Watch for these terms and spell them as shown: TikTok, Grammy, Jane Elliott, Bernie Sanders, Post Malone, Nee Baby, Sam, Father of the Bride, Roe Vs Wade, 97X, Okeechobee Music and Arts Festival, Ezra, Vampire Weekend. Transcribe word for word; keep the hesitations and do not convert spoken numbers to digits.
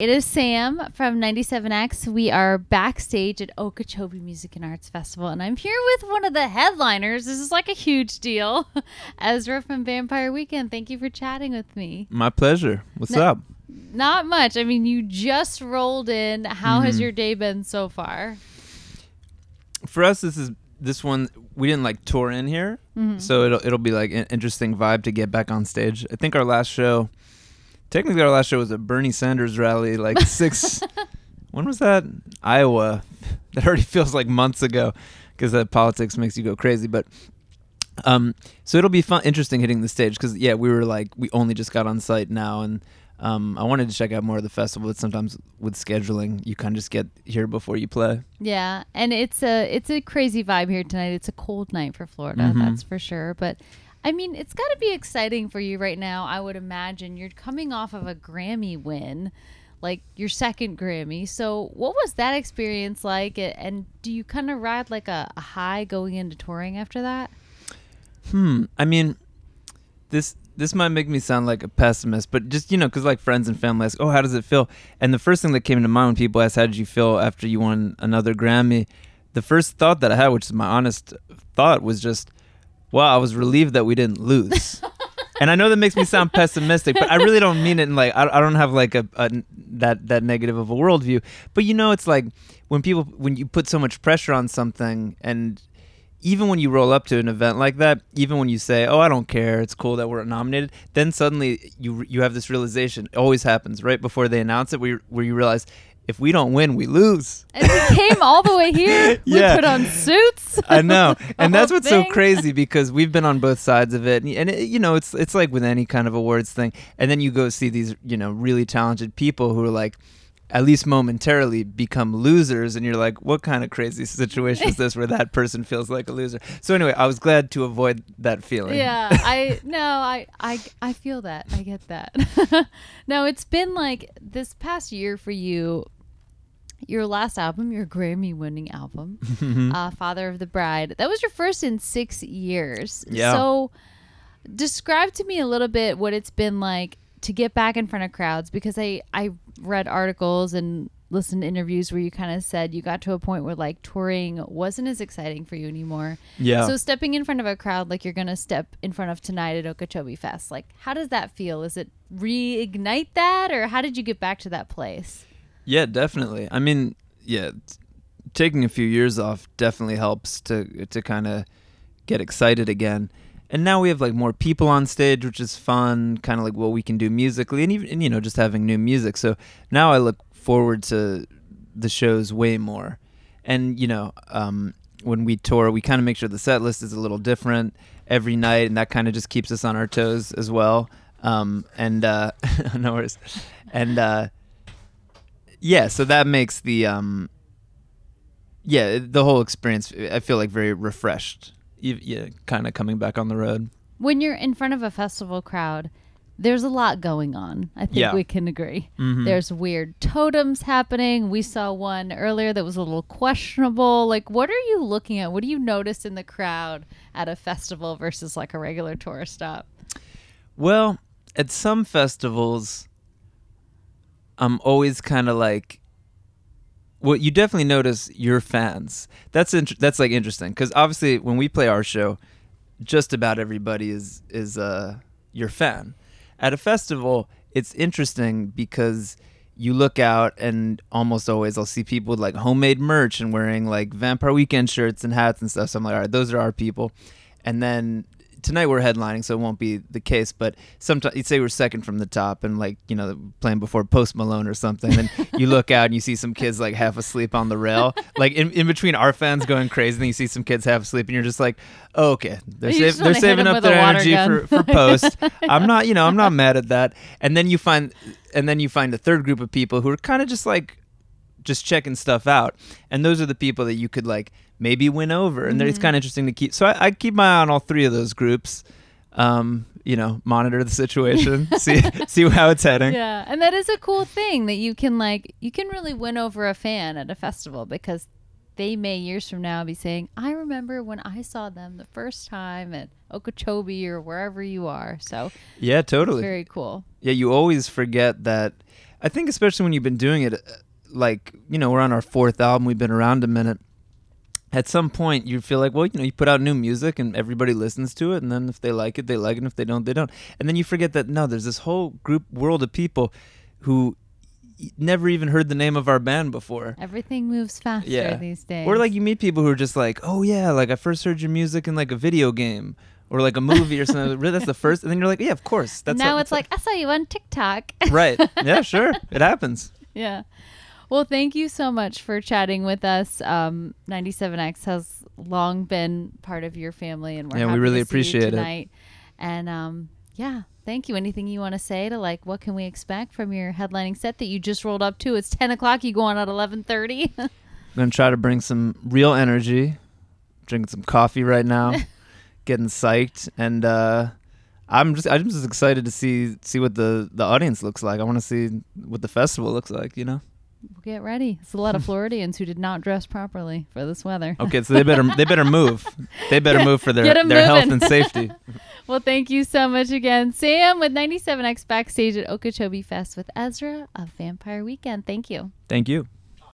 It is Sam from ninety-seven X. We are backstage at Okeechobee Music and Arts Festival, and I'm here with one of the headliners. This is like a huge deal. Ezra from Vampire Weekend, thank you for chatting with me. My pleasure. What's no, up? Not much. I mean, you just rolled in. How mm-hmm. has your day been so far? For us, this is this one, we didn't like tour in here, mm-hmm. so it'll, it'll be like an interesting vibe to get back on stage. I think our last show... Technically, our last show was a Bernie Sanders rally, like six. When was that? Iowa. That already feels like months ago, because that politics makes you go crazy. But um, so it'll be fun, interesting hitting the stage, because yeah, we were like, we only just got on site now, and um, I wanted to check out more of the festival. But sometimes with scheduling, you kind of just get here before you play. Yeah, and it's a it's a crazy vibe here tonight. It's a cold night for Florida, mm-hmm. that's for sure. But I mean, it's got to be exciting for you right now, I would imagine. You're coming off of a Grammy win, like your second Grammy. So what was that experience like? And do you kind of ride like a, a high going into touring after that? Hmm. I mean, this this might make me sound like a pessimist, but just, you know, because like friends and family ask, oh, how does it feel? And the first thing that came to mind when people asked, how did you feel after you won another Grammy? The first thought that I had, which is my honest thought, was just, wow, I was relieved that we didn't lose. And I know that makes me sound pessimistic, but I really don't mean it. And like, I, I don't have like a, a that that negative of a worldview. But you know, it's like when people when you put so much pressure on something, and even when you roll up to an event like that, even when you say, "Oh, I don't care, it's cool that we're nominated," then suddenly you you have this realization. It always happens right before they announce it, where where you realize, if we don't win, we lose. And we came all the way here. Yeah. We put on suits. I know. And that's what's thing. so crazy, because we've been on both sides of it. And, it, you know, it's it's like with any kind of awards thing. And then you go see these, you know, really talented people who are like, at least momentarily, become losers. And you're like, what kind of crazy situation is this where that person feels like a loser? So anyway, I was glad to avoid that feeling. Yeah, I no, I, I, I feel that. I get that. No, it's been like this past year for you. Your last album, your Grammy-winning album, mm-hmm. uh, Father of the Bride, that was your first in six years. Yeah. So describe to me a little bit what it's been like to get back in front of crowds, because I, I read articles and listened to interviews where you kind of said you got to a point where like touring wasn't as exciting for you anymore. Yeah. So stepping in front of a crowd like you're going to step in front of tonight at Okeechobee Fest, like how does that feel? Is it reignite that, or how did you get back to that place? Yeah, definitely. I mean, yeah, t- taking a few years off definitely helps to to kind of get excited again. And now we have like more people on stage, which is fun, kind of like what we can do musically, and even and, you know, just having new music. So now I look forward to the shows way more. And you know, um, when we tour, we kind of make sure the set list is a little different every night, and that kind of just keeps us on our toes as well. Um, and uh, no worries. And uh, yeah, so that makes the um, yeah the whole experience, I feel like, very refreshed. Yeah, kind of coming back on the road. When you're in front of a festival crowd, there's a lot going on. I think yeah. we can agree. Mm-hmm. There's weird totems happening. We saw one earlier that was a little questionable. Like, what are you looking at? What do you notice in the crowd at a festival versus like a regular tour stop? Well, at some festivals, I'm always kind of like, well, you definitely notice your fans. That's int- that's like interesting, because obviously when we play our show, just about everybody is is uh, your fan. At a festival, it's interesting because you look out, and almost always I'll see people with like homemade merch and wearing like Vampire Weekend shirts and hats and stuff. So I'm like, all right, those are our people. And then tonight we're headlining, so it won't be the case, but sometimes you'd say we're second from the top, and like, you know, playing before Post Malone or something, and you look out and you see some kids like half asleep on the rail, like in, in between our fans going crazy, and then you see some kids half asleep, and you're just like, oh, okay, they're, sa- they're saving up their energy for, for Post. I'm not, you know, I'm not mad at that. And then you find, and then you find a third group of people who are kind of just like, just checking stuff out, and those are the people that you could like maybe win over, and mm-hmm. it's kind of interesting to keep. So I, I keep my eye on all three of those groups, um, you know, monitor the situation, see see how it's heading. Yeah, and that is a cool thing that you can like you can really win over a fan at a festival, because they may years from now be saying, I remember when I saw them the first time at Okeechobee or wherever you are. So yeah, totally, it's very cool. Yeah, you always forget that. I think especially when you've been doing it, like, you know, we're on our fourth album, we've been around a minute. At some point, you feel like, well, you know, you put out new music and everybody listens to it, and then if they like it, they like it, and if they don't, they don't. And then you forget that, no, there's this whole group world of people who never even heard the name of our band before. Everything moves faster yeah. these days. Or like you meet people who are just like, oh yeah, like I first heard your music in like a video game or like a movie or something. Really, that's the first? And then you're like, yeah, of course. That's now what, it's that's like, what. I saw you on TikTok. Right. Yeah, sure. It happens. Yeah. Well, thank you so much for chatting with us. Um, ninety-seven X has long been part of your family, and we're yeah, happy we really to see appreciate you tonight. It. And um, yeah, thank you. Anything you want to say to like, what can we expect from your headlining set that you just rolled up to? It's ten o'clock. You go on at eleven thirty. I'm gonna try to bring some real energy. Drinking some coffee right now, getting psyched, and uh, I'm just I'm just excited to see see what the the audience looks like. I want to see what the festival looks like. You know. Get ready. It's a lot of Floridians who did not dress properly for this weather. Okay, so they better they better move. They better yeah, move for their, their moving. health and safety. Well, thank you so much again, Sam, with ninety-seven X Backstage at Okeechobee Fest with Ezra of Vampire Weekend. Thank you. Thank you.